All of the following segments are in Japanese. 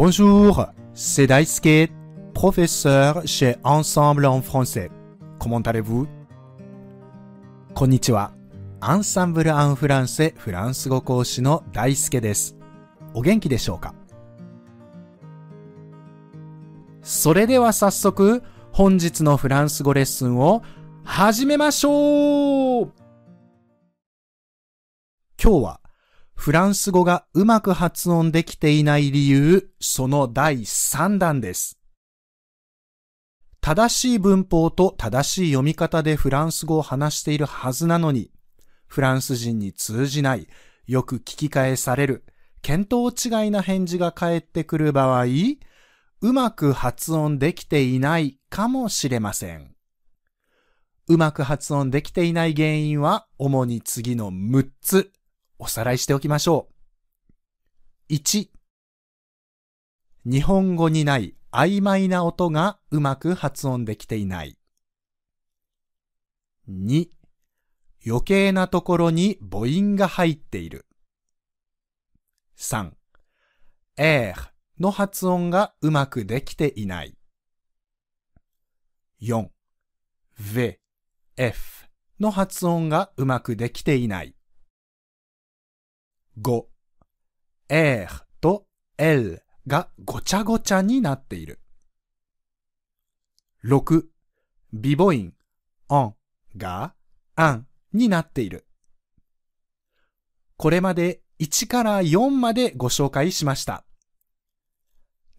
Bonjour, c'est Daisuke, professeur chez Ensemble en français. Comment allez-vous? こんにちは。Ensemble en français フランス語講師のDaisukeです。お元気でしょうか？それでは早速、本日のフランス語レッスンを始めましょう！今日はフランス語がうまく発音できていない理由、その第3弾です。正しい文法と正しい読み方でフランス語を話しているはずなのに、フランス人に通じない、よく聞き返される、見当違いな返事が返ってくる場合、うまく発音できていないかもしれません。うまく発音できていない原因は主に次の6つ。おさらいしておきましょう。1、日本語にない曖昧な音がうまく発音できていない。2、余計なところに母音が入っている。3、R の発音がうまくできていない。4、V、F の発音がうまくできていない。5. R と L がごちゃごちゃになっている。6. 微母音 on が an になっている。これまで1から4までご紹介しました。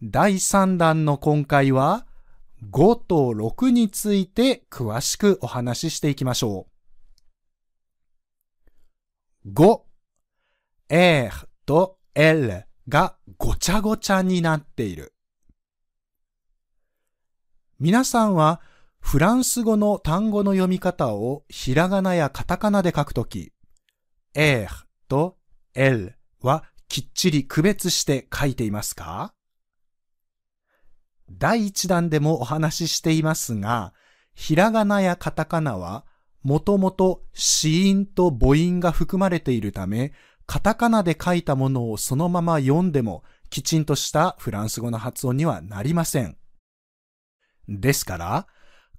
第3弾の今回は5と6について詳しくお話ししていきましょう。5.R と L がごちゃごちゃになっている。皆さんはフランス語の単語の読み方をひらがなやカタカナで書くとき、R と L はきっちり区別して書いていますか？第1弾でもお話ししていますが、ひらがなやカタカナはもともと子音と母音が含まれているため、カタカナで書いたものをそのまま読んでもきちんとしたフランス語の発音にはなりません。ですから、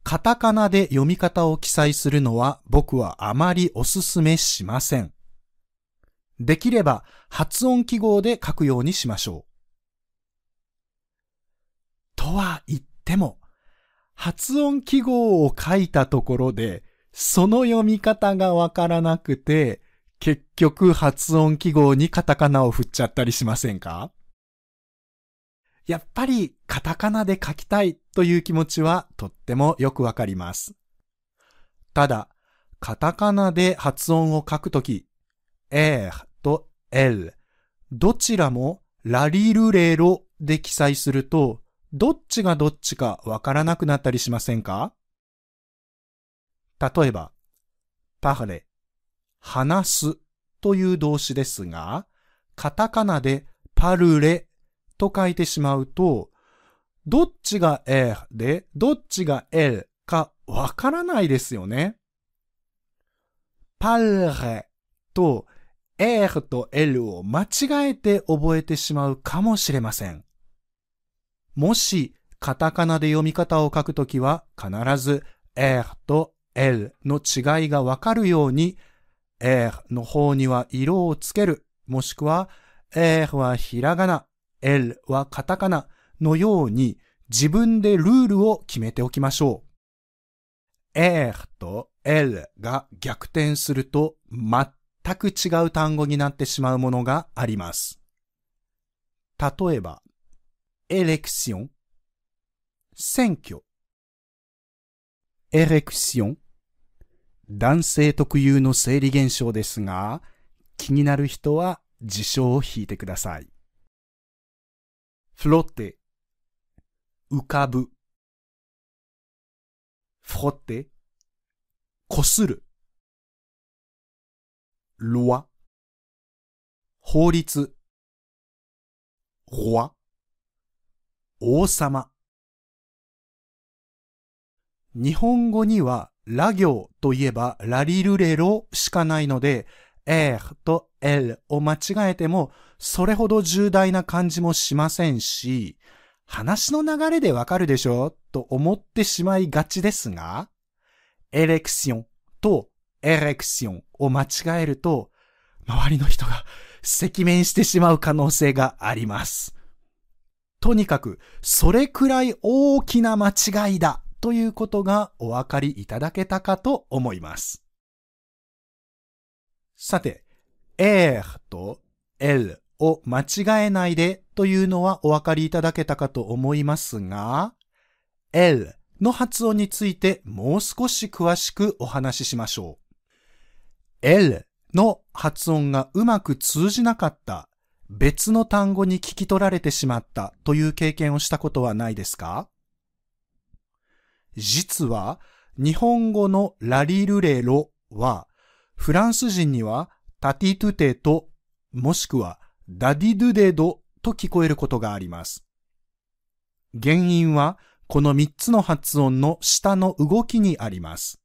カタカナで読み方を記載するのは僕はあまりお勧めしません。できれば発音記号で書くようにしましょう。とは言っても、発音記号を書いたところでその読み方がわからなくて、結局発音記号にカタカナを振っちゃったりしませんか？やっぱりカタカナで書きたいという気持ちはとってもよくわかります。ただ、カタカナで発音を書くとき、R と L どちらもラリルレロで記載するとどっちがどっちかわからなくなったりしませんか？例えば、パーレ話すという動詞ですが、カタカナでパルレと書いてしまうと、どっちが R でどっちが L かわからないですよね。パルレと R と L を間違えて覚えてしまうかもしれません。もしカタカナで読み方を書くときは必ず R と L の違いがわかるように、R の方には色をつける、もしくは R はひらがな、L はカタカナのように自分でルールを決めておきましょう。R と L が逆転すると全く違う単語になってしまうものがあります。例えば、エレクション、選挙。エレクション。男性特有の生理現象ですが、気になる人は辞書を引いてください。フロテ、浮かぶ。フロテ、こする。ロア、法律。ロア、王様。日本語には、ラ行といえばラリルレロしかないので、R と L を間違えてもそれほど重大な感じもしませんし、話の流れでわかるでしょと思ってしまいがちですが、エレクションとエレクションを間違えると、周りの人が赤面してしまう可能性があります。とにかく、それくらい大きな間違いだということがお分かりいただけたかと思います。さて、er と l を間違えないでというのはお分かりいただけたかと思いますが、l の発音についてもう少し詳しくお話ししましょう。l の発音がうまく通じなかった、別の単語に聞き取られてしまったという経験をしたことはないですか？実は、日本語のラリルレロは、フランス人にはタティトゥテと、もしくはダディドゥデドと聞こえることがあります。原因は、この3つの発音の下の動きにあります。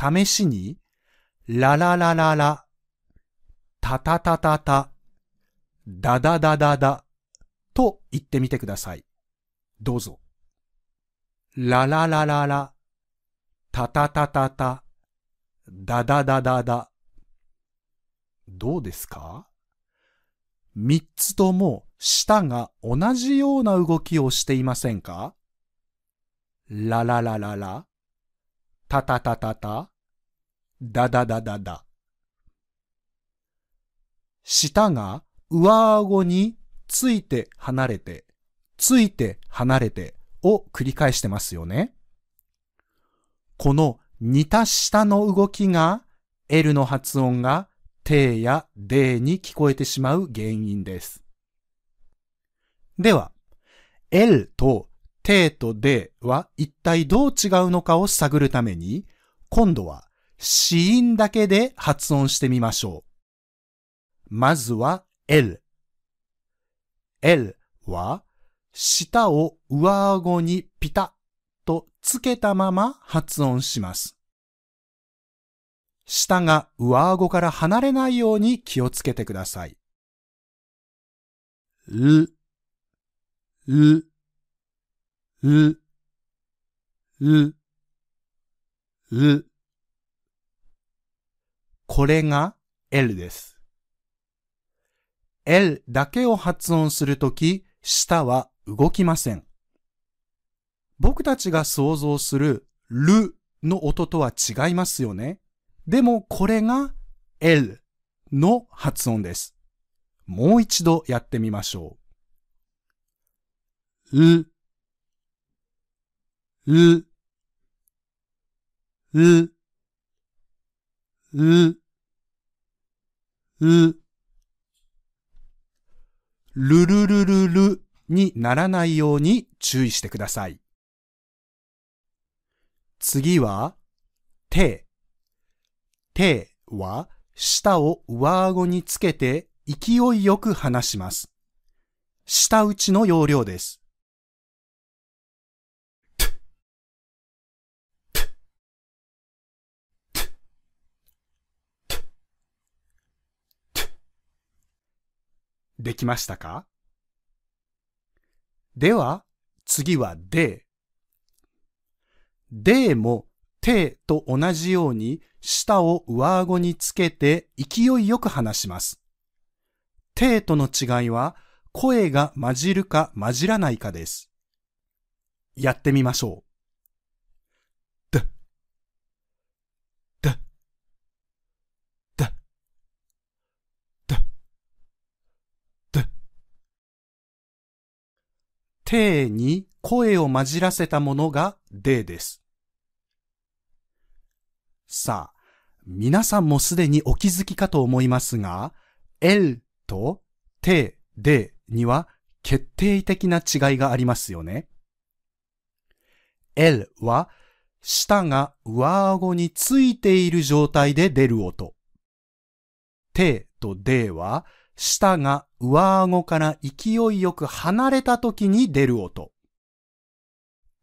試しに、ラララララ、タタタタタ、ダダダダダと言ってみてください。どうぞ。ラララララ、タタタタタ、ダダダダダ。どうですか？3つとも舌が同じような動きをしていませんか？ラララララ、タタタタタ、ダダダダダ。舌が上顎について離れて、ついて離れてを繰り返してますよね。この似た舌の動きが L の発音が T や D に聞こえてしまう原因です。では、L と T と D は一体どう違うのかを探るために、今度は子音だけで発音してみましょう。まずは L。L は舌を上顎にピタッとつけたまま発音します。舌が上顎から離れないように気をつけてください。L、L、L、L、L。これが L です。L だけを発音するとき、舌は動きません。僕たちが想像するルの音とは違いますよね。でもこれが L の発音です。もう一度やってみましょう。ル、ル、ル、ル、ル。ルルルルルにならないように注意してください。次は、手。手は、舌を上顎につけて勢いよく離します。舌打ちの要領です。できましたか？では、次は D。D も T と同じように舌を上顎につけて勢いよく離します。T との違いは声が混じるか混じらないかです。やってみましょう。T に声を混じらせたものが D です。さあ、皆さんもすでにお気づきかと思いますが、L と T、D には決定的な違いがありますよね。L は舌が上顎についている状態で出る音。T と D は舌が上顎から勢いよく離れた時に出る音。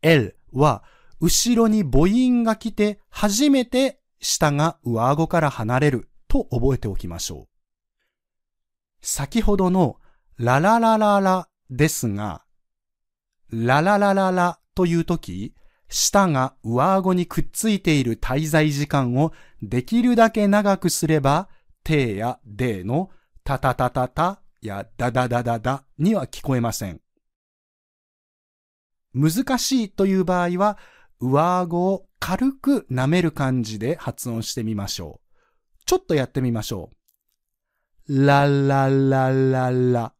L は後ろに母音が来て初めて舌が上顎から離れると覚えておきましょう。先ほどのラララララですが、ラララララというとき、舌が上顎にくっついている滞在時間をできるだけ長くすれば、てやでのたたたたたやだだだだだには聞こえません。難しいという場合は、上顎を軽く舐める感じで発音してみましょう。ちょっとやってみましょう。ラララララ。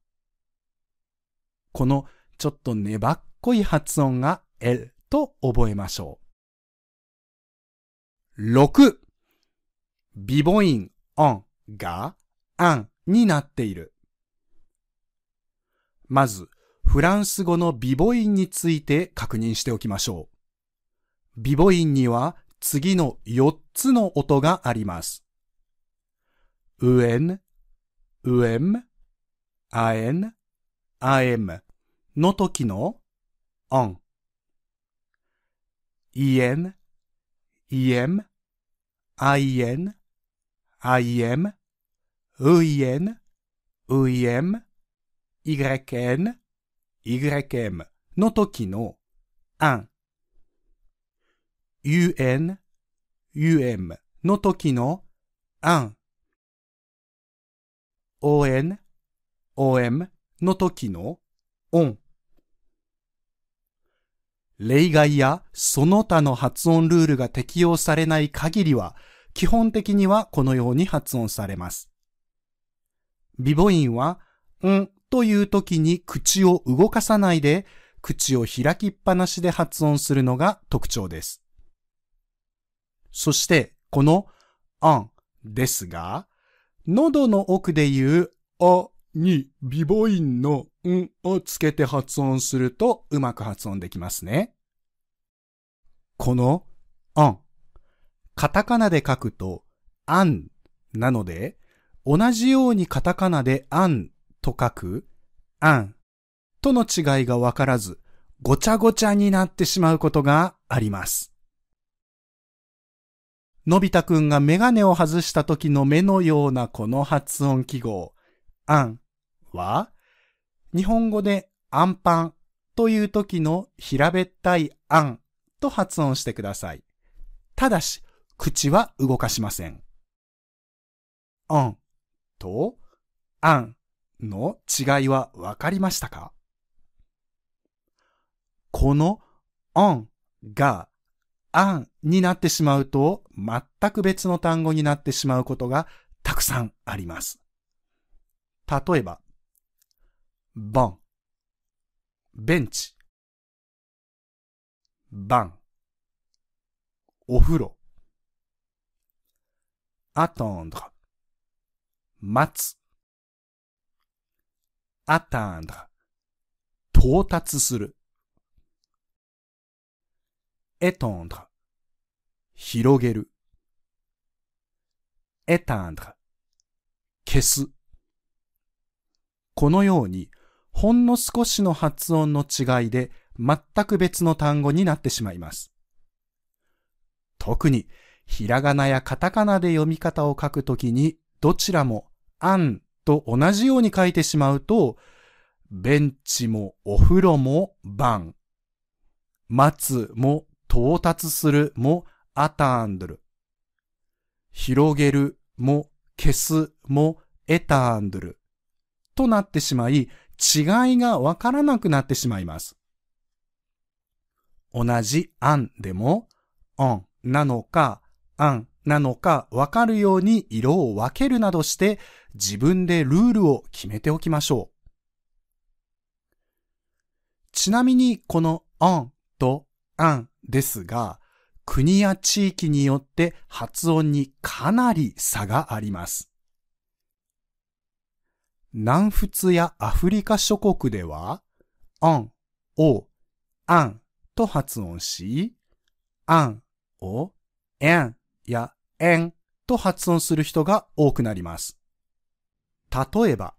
このちょっと粘っこい発音が L と覚えましょう。6. 鼻母音 on が an になっている。まず、フランス語の鼻母音について確認しておきましょう。鼻母音には次の4つの音があります。UN、UM、AN、AM の時の ON、EN、EM、IN、IM、UEN、UEM、YN、YM の時の AN、UN、UM の時の AN、ON、OM の時の ON。例外やその他の発音ルールが適用されない限りは、基本的にはこのように発音されます。鼻母音は、んという時に口を動かさないで、口を開きっぱなしで発音するのが特徴です。そして、この on ですが、喉の奥で言う、あに鼻母音のんをつけて発音するとうまく発音できますね。この on、カタカナで書くと an なので、同じようにカタカナで an と書く an との違いがわからず、ごちゃごちゃになってしまうことがあります。のび太くんがメガネを外した時の目のようなこの発音記号、あんは、日本語であんぱんという時の平べったいあんと発音してください。ただし、口は動かしません。あんとあんの違いはわかりましたか？このあんがあんになってしまうと、全く別の単語になってしまうことがたくさんあります。例えば、バン、ベンチ、バン、お風呂、attendre、待つ、atteindre、到達する、étendre、広げる、éteindre、消す。このように、ほんの少しの発音の違いで、全く別の単語になってしまいます。特に、ひらがなやカタカナで読み方を書くときに、どちらも、あんと同じように書いてしまうと、ベンチもお風呂もバン、待つも到達するもアタンドル、広げるも消すもエタンドルとなってしまい、違いがわからなくなってしまいます。同じあんでも、on なのか、あんなのかわかるように色を分けるなどして、自分でルールを決めておきましょう。ちなみに、この on と an ですが、国や地域によって発音にかなり差があります。南仏やアフリカ諸国では、on を an と発音し、an を en や en と発音する人が多くなります。例えば、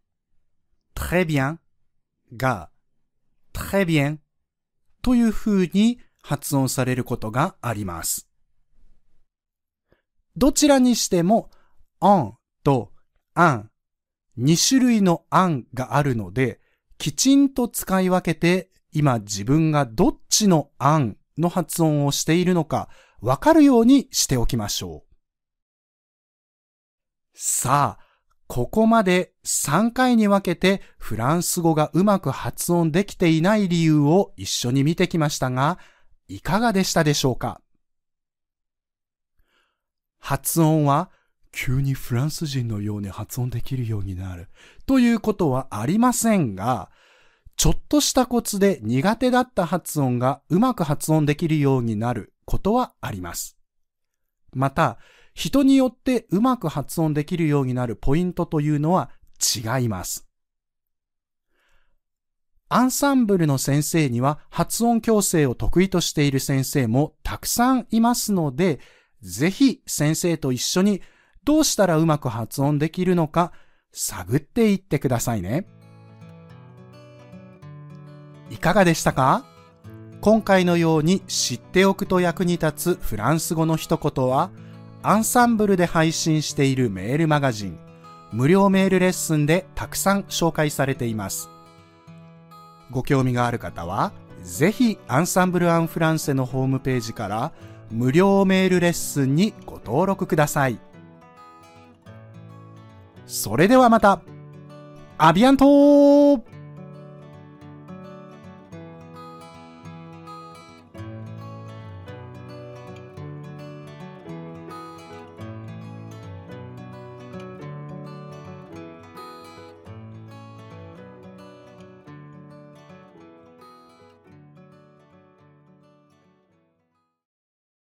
très bien が très bien という風に発音されることがあります。どちらにしても on と an 2種類の案があるので、きちんと使い分けて、今自分がどっちの案の発音をしているのか、わかるようにしておきましょう。さあ、ここまで3回に分けてフランス語がうまく発音できていない理由を一緒に見てきましたが、いかがでしたでしょうか？発音は急にフランス人のように発音できるようになるということはありませんが、ちょっとしたコツで苦手だった発音がうまく発音できるようになることはあります。また、人によってうまく発音できるようになるポイントというのは違います。アンサンブルの先生には発音矯正を得意としている先生もたくさんいますので、ぜひ先生と一緒にどうしたらうまく発音できるのか探っていってくださいね。いかがでしたか？今回のように知っておくと役に立つフランス語の一言は、アンサンブルで配信しているメールマガジン、無料メールレッスンでたくさん紹介されています。ご興味がある方は、ぜひアンサンブル・アン・フランセのホームページから無料メールレッスンにご登録ください。それではまた。アビアントー。